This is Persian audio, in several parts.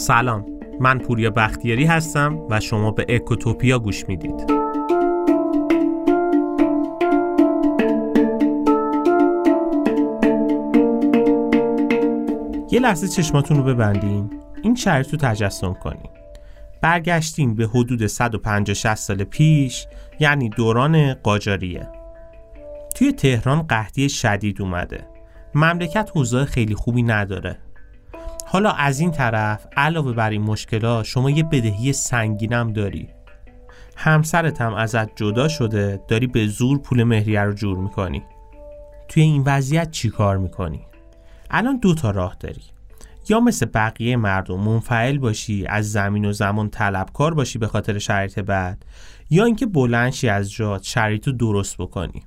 سلام، من پوریا بختیاری هستم و شما به اکوتوپیا گوش میدید. یه لحظه چشماتون رو ببندین، این شرایط رو تجسم کنین. برگشتیم به حدود 150-60 سال پیش، یعنی دوران قاجاریه. توی تهران قحطی شدید اومده. مملکت اوضاع خیلی خوبی نداره. حالا از این طرف علاوه بر این مشکلات شما یه بدهی سنگینم داری. همسرت هم ازت جدا شده، داری به زور پول مهریه رو جور میکنی. توی این وضعیت چی کار میکنی؟ الان دو تا راه داری. یا مثل بقیه مردم منفعل باشی، از زمین و زمان طلبکار باشی به خاطر شرایط بد، یا اینکه بلندشی از جات شرایط رو درست بکنی.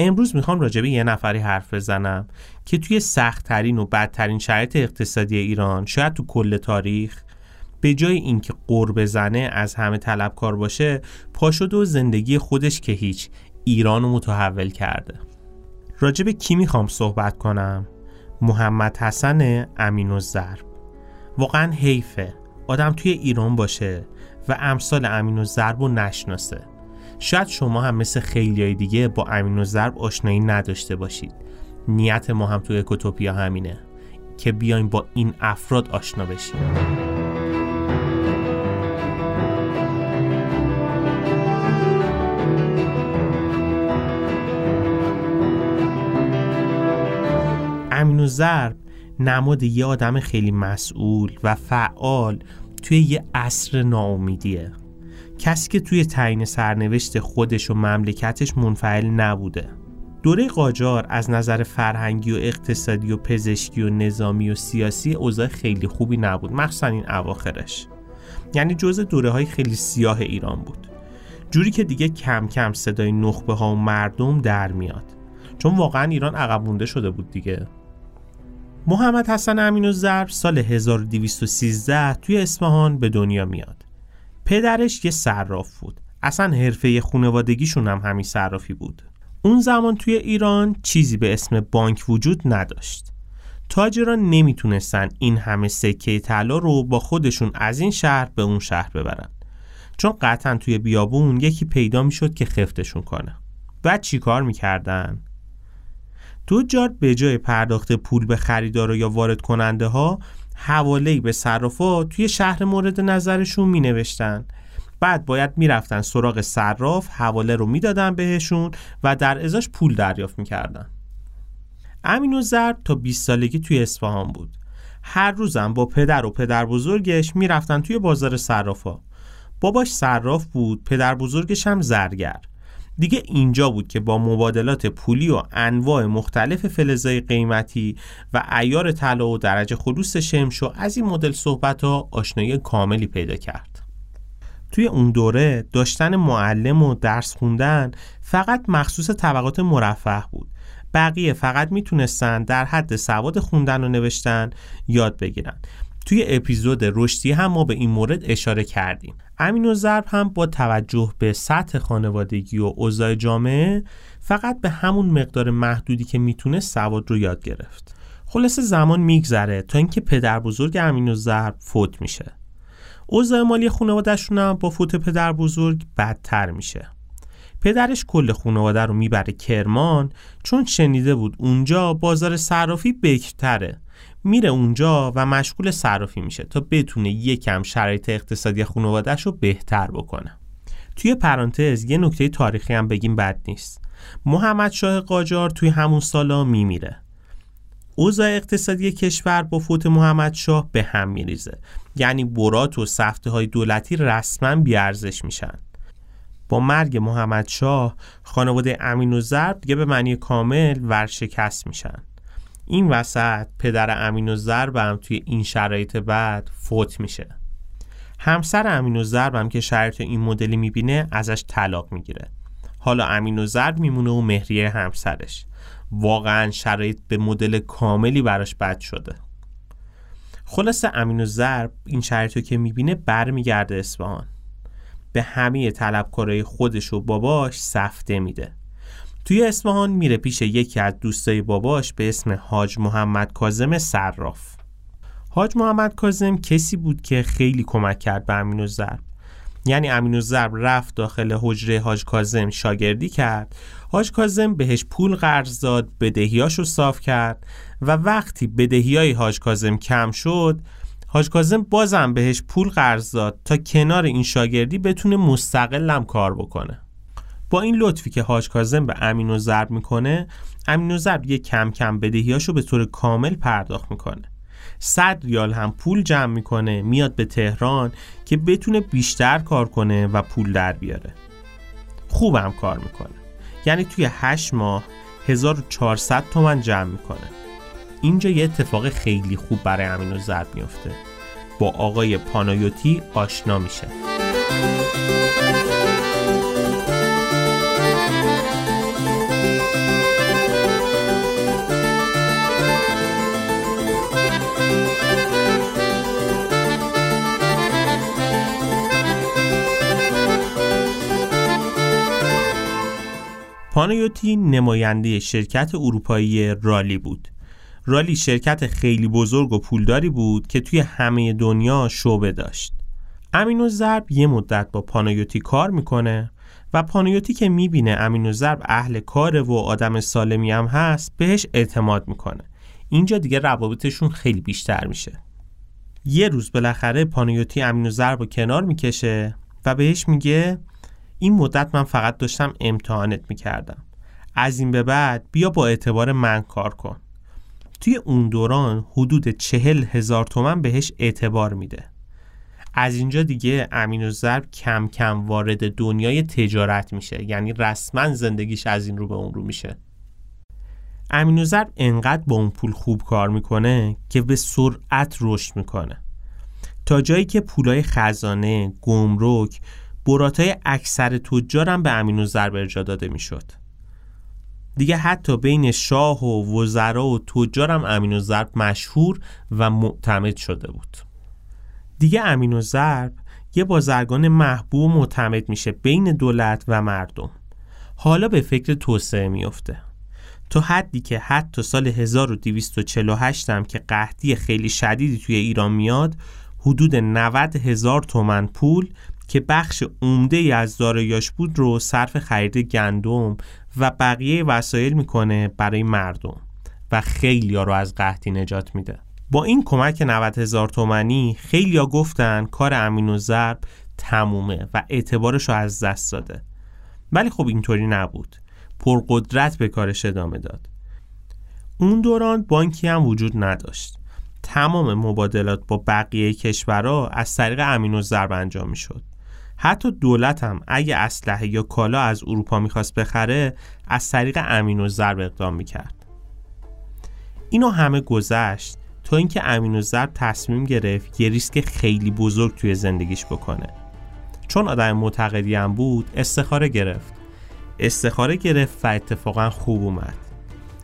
امروز میخوام راجع به یه نفری حرف بزنم که توی سخت‌ترین و بدترین شرایط اقتصادی ایران، شاید تو کل تاریخ، به جای اینکه قور بزنه از همه طلبکار باشه، پاشد و زندگی خودش که هیچ، ایران رو متحول کرده. راجع به کی میخوام صحبت کنم؟ محمد حسن امینالضرب. واقعا حیفه آدم توی ایران باشه و امثال امینالضرب رو نشناسه. شاید شما هم مثل خیلیای دیگه با امینالضرب آشنایی نداشته باشید. نیت ما هم تو اکوتوپیا همینه که بیایم با این افراد آشنا بشیم. امینالضرب نماد یه آدم خیلی مسئول و فعال توی یه عصر ناامیدیه. کسی که توی تعیین سرنوشت خودش و مملکتش منفعل نبوده. دوره قاجار از نظر فرهنگی و اقتصادی و پزشکی و نظامی و سیاسی اوضاع خیلی خوبی نبود، مخصوصا این اواخرش. یعنی جزء دوره‌های خیلی سیاه ایران بود. جوری که دیگه کم کم صدای نخبه ها و مردم در میاد. چون واقعا ایران عقب مونده شده بود دیگه. محمد حسن امینالضرب سال 1213 توی اصفهان به دنیا میاد. پدرش یه صراف بود. اصلا حرفه خانوادگیشون هم همین صرافی بود. اون زمان توی ایران چیزی به اسم بانک وجود نداشت. تاجران نمیتونستن این همه سکه طلا رو با خودشون از این شهر به اون شهر ببرن. چون قطعا توی بیابون یکی پیدا میشد که خفتشون کنه. بعد چی کار میکردن؟ تجار به جای پرداخت پول به خریدارا یا وارد کننده ها، حواله‌ای به صرافا توی شهر مورد نظرشون می نوشتن. بعد باید می رفتن سراغ صراف، حواله رو می دادن بهشون و در ازاش پول دریافت می کردن. امینالضرب تا 20 سالگی توی اصفهان بود. هر روزم با پدر و پدر بزرگش می رفتن توی بازار صرافا. باباش صراف بود، پدر بزرگش هم زرگر. دیگه اینجا بود که با مبادلات پولی و انواع مختلف فلزای قیمتی و عیار طلا و درجه خلوص شمش و از این مدل صحبت‌ها آشنایی کاملی پیدا کرد. توی اون دوره داشتن معلم و درس خوندن فقط مخصوص طبقات مرفه بود. بقیه فقط میتونستن در حد سواد خوندن و نوشتن یاد بگیرن. توی اپیزود رشدی هم ما به این مورد اشاره کردیم. امینالضرب هم با توجه به سطح خانوادگی و اوضاع جامعه فقط به همون مقدار محدودی که میتونه سواد رو یاد گرفت. خلاصه زمان میگذره تا اینکه پدر بزرگ امینالضرب فوت میشه. اوضاع مالی خانواده‌شون هم با فوت پدر بزرگ بدتر میشه. پدرش کل خانواده رو میبره کرمان، چون شنیده بود اونجا بازار صرافی بهتره. میره اونجا و مشغول صرافی میشه تا بتونه یکم شرایط اقتصادی خانواده‌اش رو بهتر بکنه. توی پرانتز یه نکته تاریخی هم بگیم بد نیست. محمد شاه قاجار توی همون سالا میمیره. اوضاع اقتصادی کشور با فوت محمد شاه به هم میریزه. یعنی برات و سفته های دولتی رسما بیارزش میشن. با مرگ محمد شاه خانواده امینالضرب دیگه به معنی کامل ورشکست میشن. این وسط پدر امینالضرب هم توی این شرایط بعد فوت میشه. همسر امینالضرب هم که شرایط این مدلی میبینه ازش طلاق میگیره. حالا امینالضرب میمونه و مهریه همسرش. واقعا شرایط به مدل کاملی براش بد شده. خلاصه امینالضرب این شرایطو که میبینه برمیگرده اصفهان. به همه طلبکارای خودش و باباش سفته میده. توی اصفهان میره پیش یکی از دوستای باباش به اسم حاج محمد کاظم صراف. حاج محمد کاظم کسی بود که خیلی کمک کرد به امینالضرب. یعنی امینالضرب رفت داخل حجره حاج کاظم شاگردی کرد، حاج کاظم بهش پول قرض داد، بدهیاشو صاف کرد و وقتی بدهیای حاج کاظم کم شد، حاج کاظم بازم بهش پول قرض داد تا کنار این شاگردی بتونه مستقلم کار بکنه. با این لطفی که حاج کاظم به امینالضرب میکنه، امینالضرب یه کم کم بدهیاشو به طور کامل پرداخت میکنه. 100 ریال هم پول جمع میکنه، میاد به تهران که بتونه بیشتر کار کنه و پول در بیاره. خوبم کار میکنه، یعنی توی 8 ماه 1400 تومن جمع میکنه. اینجا یه اتفاق خیلی خوب برای امینالضرب میفته، با آقای پانایوتی آشنا میشه. پانایوتی نماینده شرکت اروپایی رالی بود. رالی شرکت خیلی بزرگ و پولداری بود که توی همه دنیا شعبه داشت. امینالضرب یه مدت با پانایوتی کار میکنه و پانایوتی که میبینه امینالضرب اهل کاره و آدم سالمی هم هست، بهش اعتماد میکنه. اینجا دیگه روابطشون خیلی بیشتر میشه. یه روز بالاخره پانایوتی امینالضرب رو کنار میکشه و بهش میگه این مدت من فقط داشتم امتحانت میکردم، از این به بعد بیا با اعتبار من کار کن. توی اون دوران حدود 40,000 تومن بهش اعتبار میده. از اینجا دیگه امینالضرب کم کم وارد دنیای تجارت میشه، یعنی رسما زندگیش از این رو به اون رو میشه. امینالضرب انقدر با اون پول خوب کار میکنه که به سرعت رشد میکنه، تا جایی که پولای خزانه، گمرک، براتای اکثر تجار هم به امینالضرب ارجاع داده میشد. دیگه حتی بین شاه و وزرا و تجار هم امینالضرب مشهور و معتمد شده بود. دیگه امینالضرب یه بازرگان محبوب و معتمد میشه بین دولت و مردم. حالا به فکر توسعه میفته، تا حدی که حتی سال 1248 هم که قحطی خیلی شدیدی توی ایران میاد، حدود 90,000 تومن پول که بخش عمده‌ای از دارایی‌اش بود رو صرف خرید گندم و بقیه وسایل میکنه برای مردم و خیلی‌ها رو از قحطی نجات میده. با این کمک 90,000 تومانی خیلی‌ها گفتن کار امینالضرب تمومه و اعتبارش رو از دست داده، ولی خب اینطوری نبود. پرقدرت به کارش ادامه داد. اون دوران بانکی هم وجود نداشت، تمام مبادلات با بقیه کشورها از طریق امینالضرب انجام میشد. حتی دولت هم اگه اسلحه یا کالا از اروپا میخواست بخره، از طریق امینالضرب اقدام میکرد. اینو همه گذشت تا اینکه امینالضرب تصمیم گرفت یه ریسک خیلی بزرگ توی زندگیش بکنه. چون آدم معتقدی هم بود، استخاره گرفت و اتفاقا خوب اومد.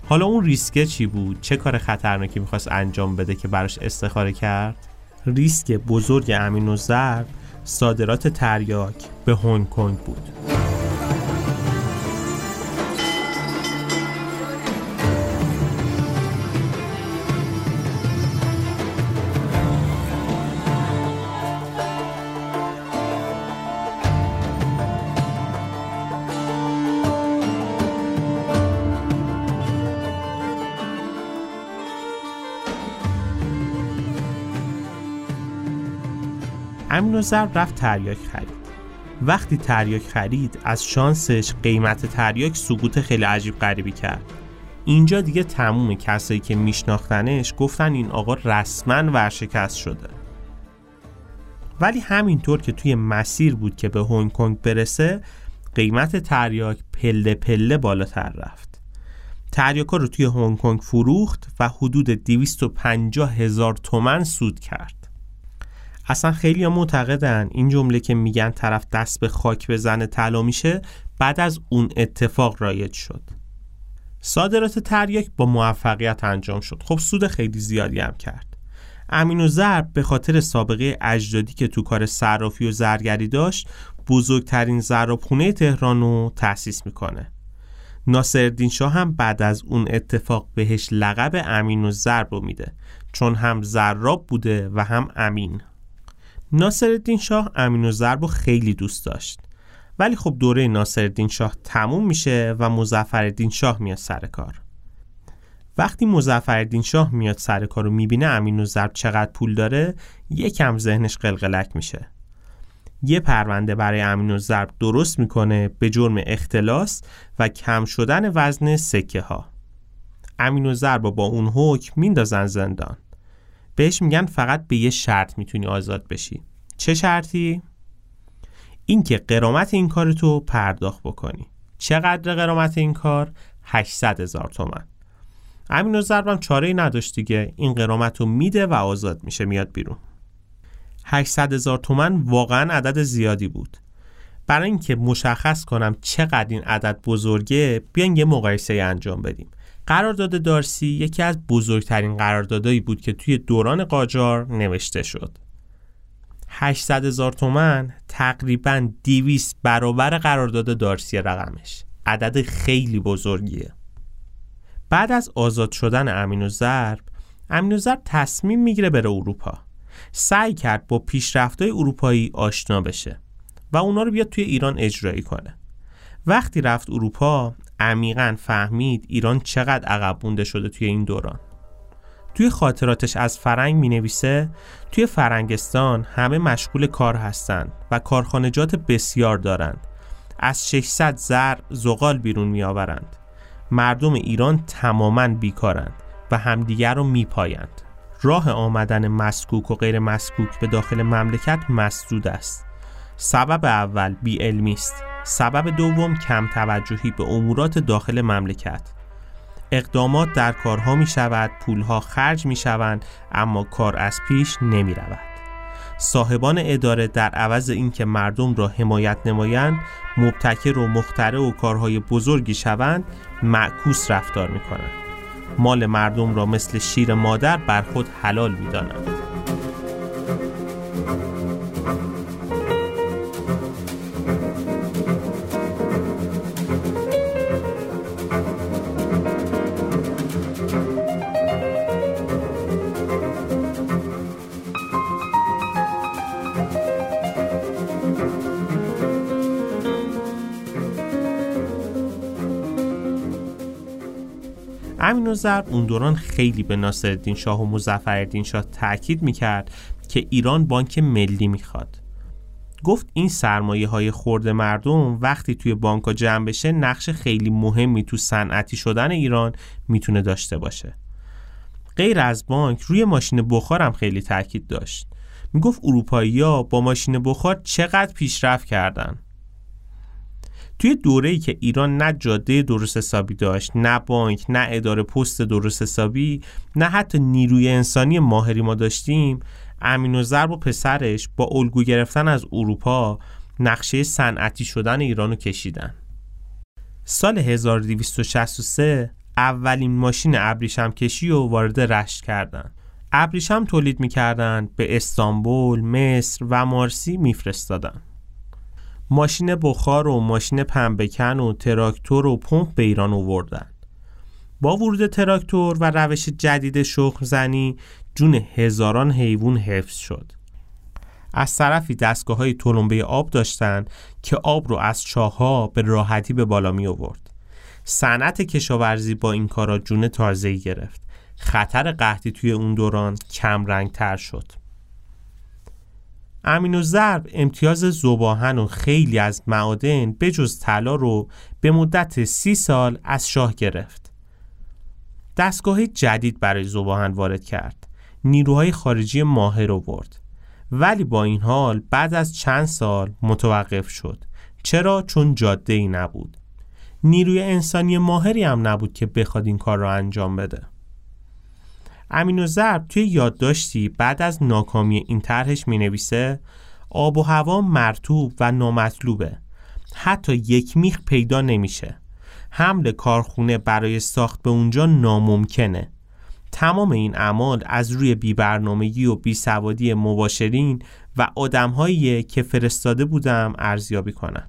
حالا اون ریسکه چی بود؟ چه کار خطرناکی میخواست انجام بده که براش استخاره کرد؟ ریسک بزرگ امینالضرب صادرات تریاک به هنگ کنگ بود. امینالضرب رفت تریاک خرید. وقتی تریاک خرید، از شانسش قیمت تریاک سقوط خیلی عجیب غریبی کرد. اینجا دیگه تموم کسایی که میشناختنش گفتن این آقا رسما ورشکست شده. ولی همینطور که توی مسیر بود که به هنگ کنگ برسه، قیمت تریاک پله پله بالاتر رفت. تریاکا رو توی هنگ کنگ فروخت و حدود 250,000 تومن سود کرد. اصلا خیلی ها معتقدن این جمله که میگن طرف دست به خاک بزنه طلا میشه، بعد از اون اتفاق رایج شد. صادرات تریاک با موفقیت انجام شد، خب سود خیلی زیادی هم کرد. امینالضرب به خاطر سابقه اجدادی که تو کار صرافی و زرگری داشت، بزرگترین زرابخونه تهران رو تأسیس میکنه. ناصرالدین شاه هم بعد از اون اتفاق بهش لقب امینالضرب رو میده، چون هم ضراب بوده و هم امین. ناصرالدین شاه امینالضرب رو خیلی دوست داشت، ولی خب دوره ناصرالدین شاه تموم میشه و مظفرالدین شاه میاد سر کار. وقتی مظفرالدین شاه میاد سر کار و میبینه امینالضرب چقدر پول داره، یکم ذهنش قلقلک میشه. یه پرونده برای امینالضرب درست میکنه به جرم اختلاس و کم شدن وزن سکه ها. امینالضرب با اون حکم میندازن زندان. بهش میگن فقط به یه شرط میتونی آزاد بشی. چه شرطی؟ اینکه غرامت این کار تو پرداخت بکنی. چقدر غرامت این کار؟ 800,000 تومان. امینالضرب هم چاره‌ای نداشت دیگه، این غرامت رو میده و آزاد میشه، میاد بیرون. 800,000 تومان واقعا عدد زیادی بود. برای اینکه مشخص کنم چقدر این عدد بزرگه، بیاین یه مقایسه انجام بدیم. قرارداد دارسی یکی از بزرگترین قراردادایی بود که توی دوران قاجار نوشته شد. 800,000 تومان تقریباً 200 برابر قرارداد دارسی رقمش. عدد خیلی بزرگیه. بعد از آزاد شدن امینالضرب، امینالضرب تصمیم میگیره بره اروپا. سعی کرد با پیشرفت‌های اروپایی آشنا بشه و اونا رو بیاد توی ایران اجرایی کنه. وقتی رفت اروپا، عمیقاً فهمید ایران چقدر عقب مونده شده توی این دوران. توی خاطراتش از فرنگ مینویسه توی فرنگستان همه مشغول کار هستند و کارخانجات بسیار دارند. از 600 زر زغال بیرون می‌آورند. مردم ایران تماماً بیکارند و همدیگر رو میپایند. راه آمدن مسکوک و غیر مسکوک به داخل مملکت مسدود است. سبب اول بی‌علمی است. سبب دوم کم توجهی به امورات داخل مملکت. اقدامات در کارها می شود، پولها خرج می شوند، اما کار از پیش نمی رود. صاحبان اداره در عوض اینکه مردم را حمایت نمایند، مبتکر و مخترع و کارهای بزرگی شوند، معکوس رفتار می کنند. مال مردم را مثل شیر مادر بر خود حلال می دانند. امینالضرب اون دوران خیلی به ناصرالدین شاه و مظفرالدین شاه تأکید میکرد که ایران بانک ملی میخواد. گفت این سرمایه های خرد مردم وقتی توی بانک‌ها جمع بشه، نقش خیلی مهمی تو صنعتی شدن ایران میتونه داشته باشه. غیر از بانک، روی ماشین بخار هم خیلی تأکید داشت. میگفت اروپایی‌ها با ماشین بخار چقدر پیشرفت کردن. توی دوره‌ای که ایران نه جاده درست حسابی داشت، نه بانک، نه اداره پست درست حسابی، نه حتی نیروی انسانی ماهری ما داشتیم، امینالضرب و پسرش با الگو گرفتن از اروپا نقشه صنعتی شدن ایران رو کشیدن. سال 1263 اولین ماشین ابریشم کشی رو وارد رشت کردن. ابریشم تولید می‌کردن، به استانبول، مصر و مارسی می‌فرستادن. ماشین بخار و ماشین پنبه‌کن و تراکتور و پمپ به ایران آوردن. با ورود تراکتور و روش جدید شخم زنی، جون هزاران حیوان حفظ شد. از طرفی دستگاه‌های تلمبه آب داشتن که آب رو از چاه‌ها به راحتی به بالا می آورد. صنعت کشاورزی با این کارا جون تازه‌ای گرفت. خطر قحطی توی اون دوران کم رنگ‌تر شد. امینالضرب امتیاز ذوباهن و خیلی از معادن به جز طلا رو به مدت 30 سال از شاه گرفت. دستگاه جدید برای ذوباهن وارد کرد. نیروهای خارجی ماهر آورد. ولی با این حال بعد از چند سال متوقف شد. چرا؟ چون جاده‌ای نبود. نیروی انسانی ماهری هم نبود که بخواد این کار رو انجام بده. امینالضرب توی یادداشتی بعد از ناکامی این طرحش مینویسه آب و هوا مرطوب و نامطلوبه، حتی یک میخ پیدا نمیشه، حمل کارخونه برای ساخت به اونجا ناممکنه. تمام این اعمال از روی بی‌برنامگی و بیسوادی مباشرین و آدم‌هایی که فرستاده بودم ارزیابی کنن.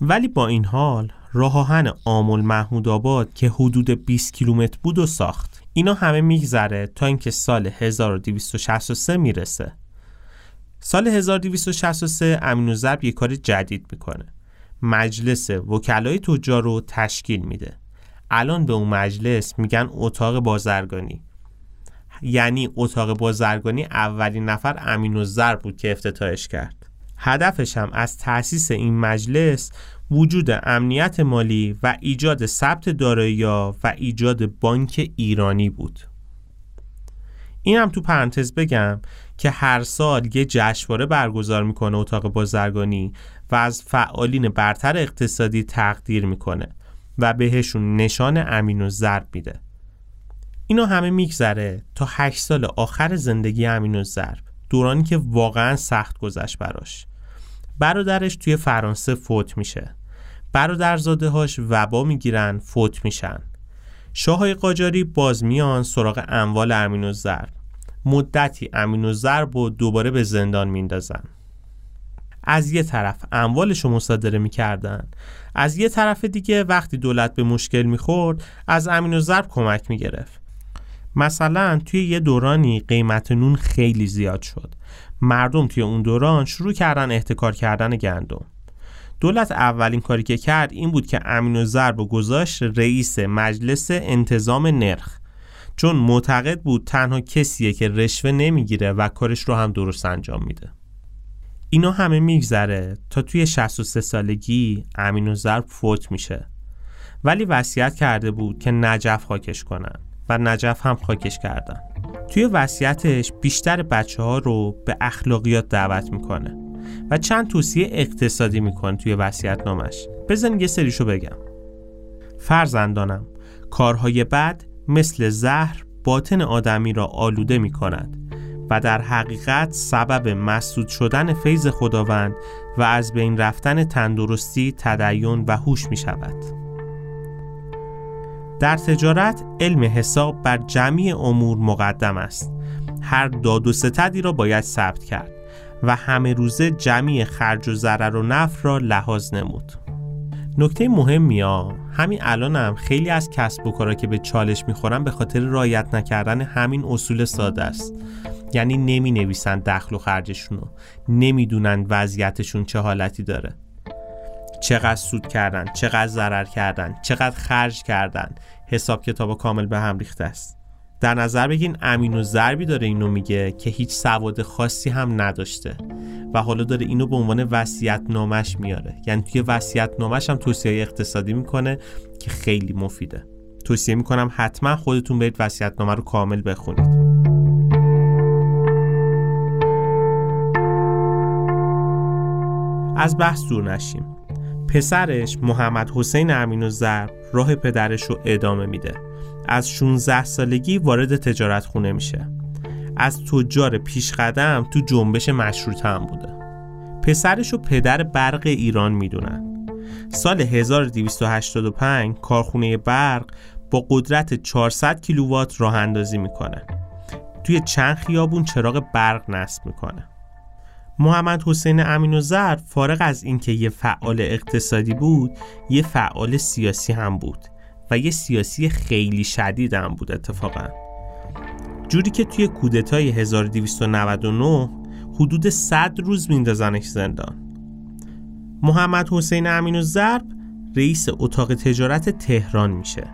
ولی با این حال راه آهن آمل محمود آباد که حدود 20 کیلومتر بود و ساخت. اینا همه میگذره تا اینکه سال 1263 میرسه. سال 1263 امینالضرب یک کار جدید میکنه. مجلس وکلای تجار رو تشکیل میده. الان به اون مجلس میگن اتاق بازرگانی. یعنی اتاق بازرگانی اولین نفر امینالضرب بود که افتتاحش کرد. هدفش هم از تأسیس این مجلس وجود امنیت مالی و ایجاد ثبت دارایی‌ها و ایجاد بانک ایرانی بود. این هم تو پرانتز بگم که هر سال یه جشنواره برگزار میکنه اتاق بازرگانی و از فعالین برتر اقتصادی تقدیر میکنه و بهشون نشان امینالضرب میده. اینا همه میگذره تا 8 سال آخر زندگی امینالضرب، دورانی که واقعا سخت گذشت براش. برادرش توی فرانسه فوت میشه. برادرزاده‌هاش وبا میگیرن، فوت میشن. شاه‌های قاجاری باز میان سراغ اموال امینالضرب. مدتی امینالضرب رو دوباره به زندان میندازن. از یه طرف اموالش رو مصادره میکردن، از یه طرف دیگه وقتی دولت به مشکل میخورد از امینالضرب کمک میگرفت. مثلا توی یه دورانی قیمت نون خیلی زیاد شد. مردم توی اون دوران شروع کردن احتکار کردن گندم. دولت اولین کاری که کرد این بود که امینالضرب گذاشت رئیس مجلس انتظام نرخ، چون معتقد بود تنها کسیه که رشوه نمیگیره و کارش رو هم درست انجام میده. اینا همه میگذره تا توی 63 سالگی امینالضرب فوت میشه، ولی وصیت کرده بود که نجف خاکش کنن و نجف هم خاکش کردن. توی وصیتش بیشتر بچه‌ها رو به اخلاقیات دعوت میکنه و چند توصیه اقتصادی میکنه توی وصیت‌نامش. بزن یه سریشو بگم. فرزندانم، کارهای بد مثل زهر باطن آدمی را آلوده میکند و در حقیقت سبب مسدود شدن فیض خداوند و از بین رفتن تندرستی، تدین و هوش میشود. در تجارت علم حساب بر جمعی امور مقدم است. هر داد و ستدی را باید ثبت کرد و همه روزه جمعی خرج و ضرر و نفع را لحاظ نمود. نکته مهمی همین الانم خیلی از کسب و کارا که به چالش میخورن به خاطر رعایت نکردن همین اصول ساده است. یعنی نمی نویسن دخل و خرجشونو، نمی دونن وضعیتشون چه حالتی داره، چقدر سود کردن، چقدر ضرر کردن، چقدر خرج کردن. حساب کتاب کامل به هم ریخته است. در نظر بگین امینالضربی داره اینو میگه که هیچ سواد خاصی هم نداشته و حالا داره اینو به عنوان وصیت‌نامه‌اش میاره. یعنی توی وصیت‌نامه‌اش هم توصیه اقتصادی میکنه که خیلی مفیده. توصیه میکنم حتما خودتون برید وصیت‌نامه رو کامل بخونید. از بحث دور نشیم. پسرش محمد حسین امینالضرب راه پدرش رو ادامه میده. از 16 سالگی وارد تجارت خونه میشه. از تجار پیشقدم تو جنبش مشروطه هم بوده. پسرش رو پدر برق ایران میدونن. سال 1285 کارخونه برق با قدرت 400 کیلووات راه اندازی میکنه. توی چند خیابون چراغ برق نصب میکنه. محمد حسین امینالضرب فارغ از اینکه یه فعال اقتصادی بود، یه فعال سیاسی هم بود و یه سیاسی خیلی شدید هم بود اتفاقا. جوری که توی کودتای 1299 حدود 100 روز میندازنش زندان. محمد حسین امینالضرب رئیس اتاق تجارت تهران میشه.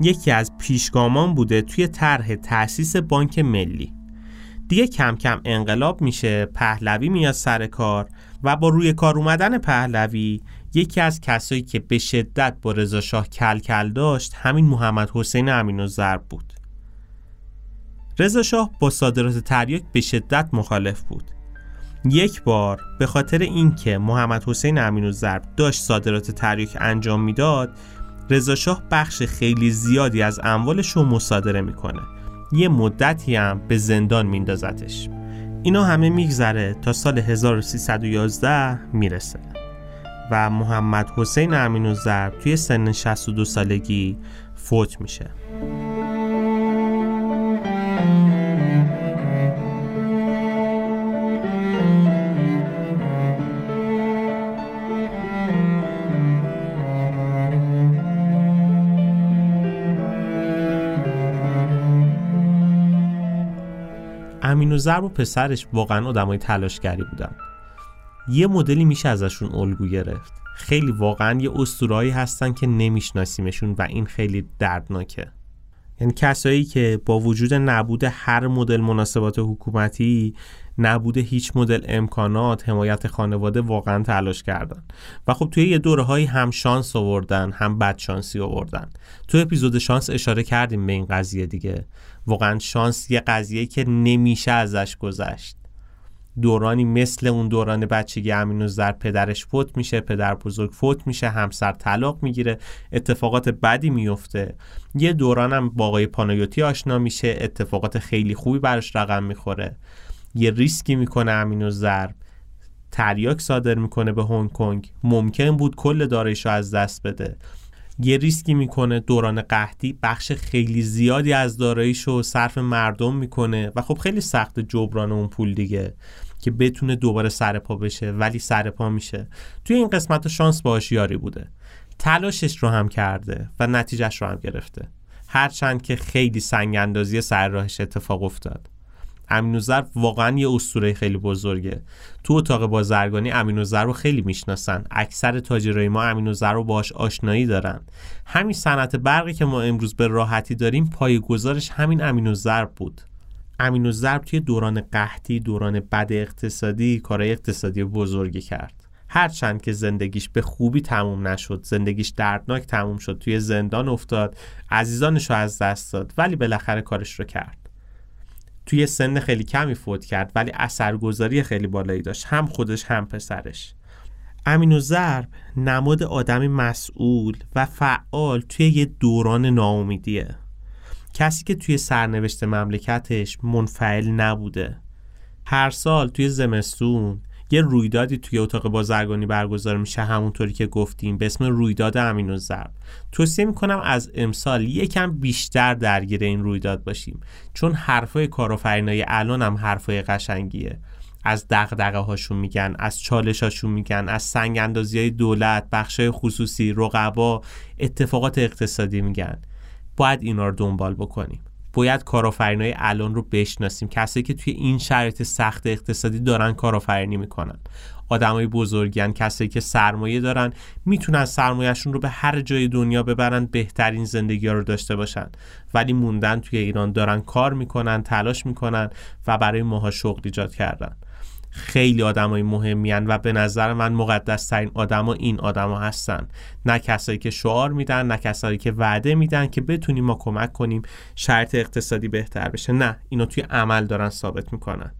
یکی از پیشگامان بوده توی طرح تأسیس بانک ملی. دیگه کم کم انقلاب میشه، پهلوی میاد سر کار و با روی کار اومدن پهلوی یکی از کسایی که به شدت با رضا شاه کل کل داشت همین محمد حسین امینالضرب بود. رضا شاه با صادرات تریاک به شدت مخالف بود. یک بار به خاطر اینکه محمد حسین امینالضرب داشت صادرات تریاک انجام میداد، رضا شاه بخش خیلی زیادی از اموالش رو مصادره میکنه. یه مدتی هم به زندان میندازتش. اینا همه میگذره تا سال 1311 میرسه و محمد حسین امینالضرب توی سن 62 سالگی فوت میشه. امینالضرب و پسرش واقعا آدمای تلاشگری بودن. یه مدلی میشه ازشون الگو گرفت. خیلی واقعا یه اسطوره‌ای هستن که نمیشناسیمشون و این خیلی دردناکه. یعنی کسایی که با وجود نبود هر مدل مناسبات حکومتی، نبود هیچ مدل امکانات، حمایت خانواده، واقعا تلاش کردن و خب توی یه دوره‌هایی هم شانس آوردن هم بدشانسی آوردن. تو اپیزود شانس اشاره کردیم به این قضیه دیگه. واقعا شانس یه قضیه که نمیشه ازش گذشت. دورانی مثل اون دوران بچگی امینالضرب، پدرش فوت میشه، پدر بزرگ فوت میشه، همسر طلاق میگیره، اتفاقات بدی میفته. یه دورانم با آقای پانایوتی آشنا میشه، اتفاقات خیلی خوبی براش رقم میخوره. یه ریسکی میکنه امینالضرب، تریاک صادر میکنه به هنگ کنگ، ممکن بود کل دارایی‌شو از دست بده. یه ریسکی میکنه، دوران قحطی بخش خیلی زیادی از دارایی‌شو صرف مردم میکنه و خب خیلی سخت جبران اون پول دیگه که بتونه دوباره سرپا بشه، ولی سرپا میشه. توی این قسمت شانس باهاش یاری بوده، تلاشش رو هم کرده و نتیجهش رو هم گرفته، هرچند که خیلی سنگ اندازی سر راهش اتفاق افتاد. امینالضرب واقعا یه اسطوره خیلی بزرگه. تو اتاق بازرگانی امینالضرب رو خیلی میشناسن. اکثر تاجرای ما امینالضرب رو باهاش آشنایی دارن. همین صنعت برقی که ما امروز به راحتی داریم پایه‌گذارش همین امینالضرب بود. امینالضرب توی دوران قحطی، دوران بد اقتصادی، کارهای اقتصادی بزرگی کرد. هرچند که زندگیش به خوبی تموم نشد، زندگیش دردناک تموم شد، توی زندان افتاد، عزیزانش رو از دست داد، ولی بالاخره کارش رو کرد. توی سن خیلی کمی فوت کرد ولی اثرگذاری خیلی بالایی داشت، هم خودش هم پسرش. امینالضرب نماد آدمی مسئول و فعال توی یه دوران ناامیدیه. کسی که توی سرنوشت مملکتش منفعل نبوده. هر سال توی زمستون یه رویدادی توی اتاق بازرگانی برگزار میشه، همونطوری که گفتیم، به اسم رویداد امینالضرب. توصیه میکنم از امسال یکم بیشتر درگیر این رویداد باشیم، چون حرفای کارآفرینای الان هم حرفای قشنگیه. از دغدغه هاشون میگن، از چالش هاشون میگن، از سنگ اندازی های دولت، بخشای خصوصی، رقبا، اتفاقات اقتصادی میگن. باید اینا رو دنبال بکنیم. باید کارآفرینای الان رو بشناسیم، کسایی که توی این شرایط سخت اقتصادی دارن کارآفرینی میکنن. آدمای بزرگن، کسایی که سرمایه دارن، میتونن سرمایه‌شون رو به هر جای دنیا ببرن، بهترین زندگی‌ها رو داشته باشن، ولی موندن توی ایران، دارن کار میکنن، تلاش میکنن و برای ماها شغل ایجاد کردن. خیلی آدمای مهمیان و به نظر من مقدس ترین آدما این آدما هستن. نه کسایی که شعار میدن، نه کسایی که وعده میدن که بتونیم ما کمک کنیم شرط اقتصادی بهتر بشه. نه، اینا توی عمل دارن ثابت میکنن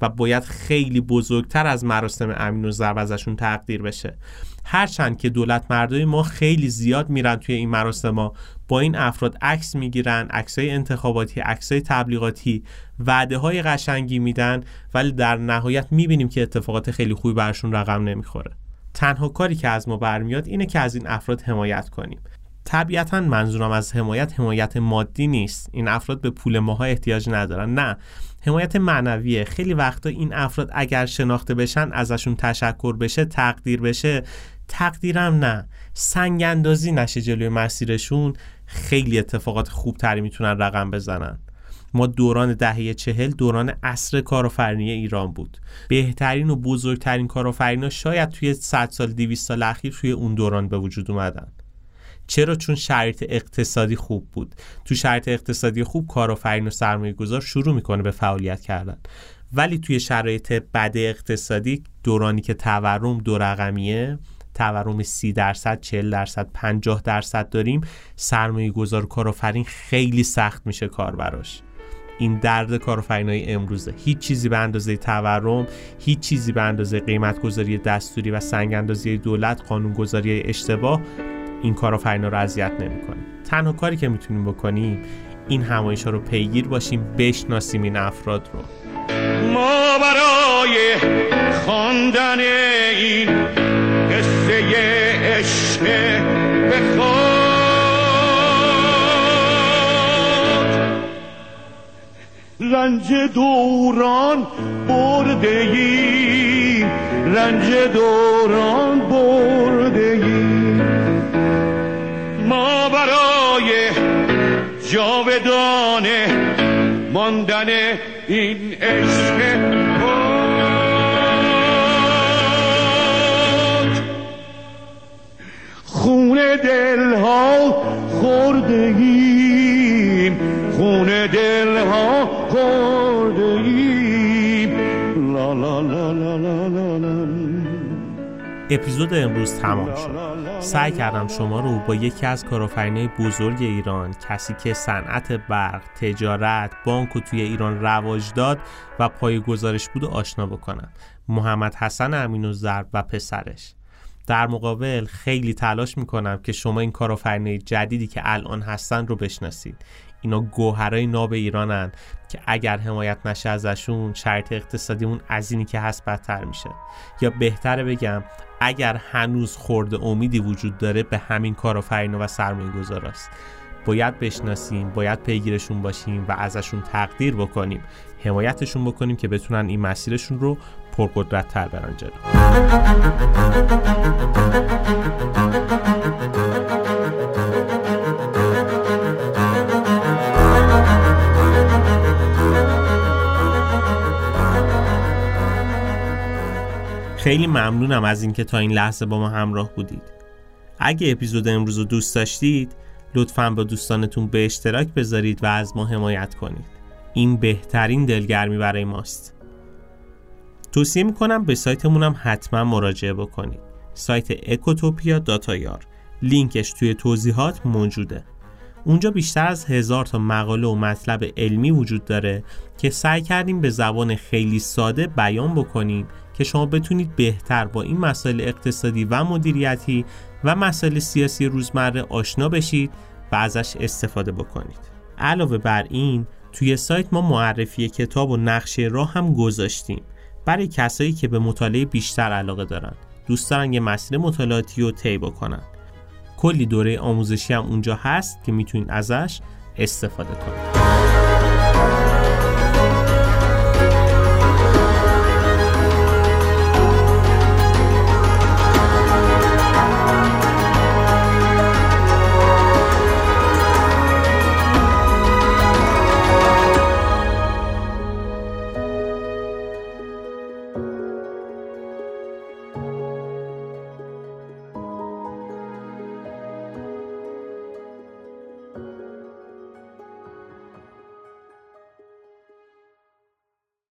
و باید خیلی بزرگتر از مراسم امینالضرب ازشون تقدیر بشه. هرچند که دولت مردای ما خیلی زیاد میرن توی این مراسم‌ها، با این افراد عکس میگیرن، عکسای انتخاباتی، عکسای تبلیغاتی، وعده‌های قشنگی میدن، ولی در نهایت میبینیم که اتفاقات خیلی خوبی برشون رقم نمیخوره. تنها کاری که از ما برمیاد اینه که از این افراد حمایت کنیم. طبیعتاً منظورم از حمایت مادی نیست. این افراد به پول ماها احتیاج ندارن. نه، حمایت معنویه. خیلی وقتا این افراد اگر شناخته بشن، ازشون تشکر بشه، تقدیر بشه، تقدیرم نه، سنگ اندازی نشه جلوی مسیرشون، خیلی اتفاقات خوبتری میتونن رقم بزنن. ما دوران دهه 40 دوران عصر کارآفرینی ایران بود. بهترین و بزرگترین کارآفرینا شاید توی 100 سال 200 سال اخیر توی اون دوران به وجود اومدن. چرا؟ چون شرایط اقتصادی خوب بود. تو شرایط اقتصادی خوب کارآفرین و سرمایه‌گذار شروع میکنه به فعالیت کردن، ولی توی شرایط بد اقتصادی، دورانی که تورم دو رقمیه، تورم 30%، 40%، 50% داریم، سرمایه‌گذار و کارآفرین خیلی سخت میشه کار براش. این درد کارآفرینای امروزه. هیچ چیزی به اندازه تورم، هیچ چیزی به اندازه قیمت‌گذاری دستوری و سنگ‌اندازی دولت، قانون‌گذاری اشتباه، این کارآفرینا رو اذیت نمی‌کنه. تنها کاری که میتونیم بکنیم این همایش‌ها رو پیگیر باشیم، بشناسیم این افراد رو. ما برای خواندن این قصه عشق به خود رنج دوران برده ایم، رنج دوران برده ایم. ما برای جاودانه ماندن این عشق بود خون دلها خورده ایم، خون دلها خورده ایم. لا لا لا لا لا لا لا. اپیزود امروز تمام شد. سعی کردم شما رو با یکی از کارآفرینای بزرگ ایران، کسی که صنعت برق، تجارت، بانک رو توی ایران رواج داد و پایه‌گذارش بود آشنا بکنم. محمد حسن امینالضرب و پسرش. در مقابل خیلی تلاش میکنم که شما این کارآفرینای جدیدی که الان هستن رو بشناسید. اینا گوهرای ناب ایرانن که اگر حمایت نشه ازشون شرط اقتصادیمون از اینی که هست بدتر میشه، یا بهتره بگم اگر هنوز خرده امیدی وجود داره به همین کارآفرینا و سرمایه‌گذاراست. باید بشناسیم، باید پیگیرشون باشیم و ازشون تقدیر بکنیم، حمایتشون بکنیم که بتونن این مسیرشون رو پرقدرت‌تر برن جلو. خیلی ممنونم از اینکه تا این لحظه با ما همراه بودید. اگه اپیزود امروز رو دوست داشتید، لطفاً با دوستانتون به اشتراک بذارید و از ما حمایت کنید. این بهترین دلگرمی برای ماست. توصیه میکنم به سایتمون هم حتما مراجعه بکنید. سایت اکوتوپیا.ir، لینکش توی توضیحات موجوده. اونجا بیشتر از 1000 تا مقاله و مطلب علمی وجود داره که سعی کردیم به زبان خیلی ساده بیان بکنیم که شما بتونید بهتر با این مسائل اقتصادی و مدیریتی و مسائل سیاسی روزمره آشنا بشید و ازش استفاده بکنید. علاوه بر این، توی سایت ما معرفی کتاب و نقشه راه هم گذاشتیم برای کسایی که به مطالعه بیشتر علاقه دارن، دوست دارن یه مسیر مطالعاتی رو طی بکنن. کلی دوره آموزشی هم اونجا هست که میتونید ازش استفاده کنید.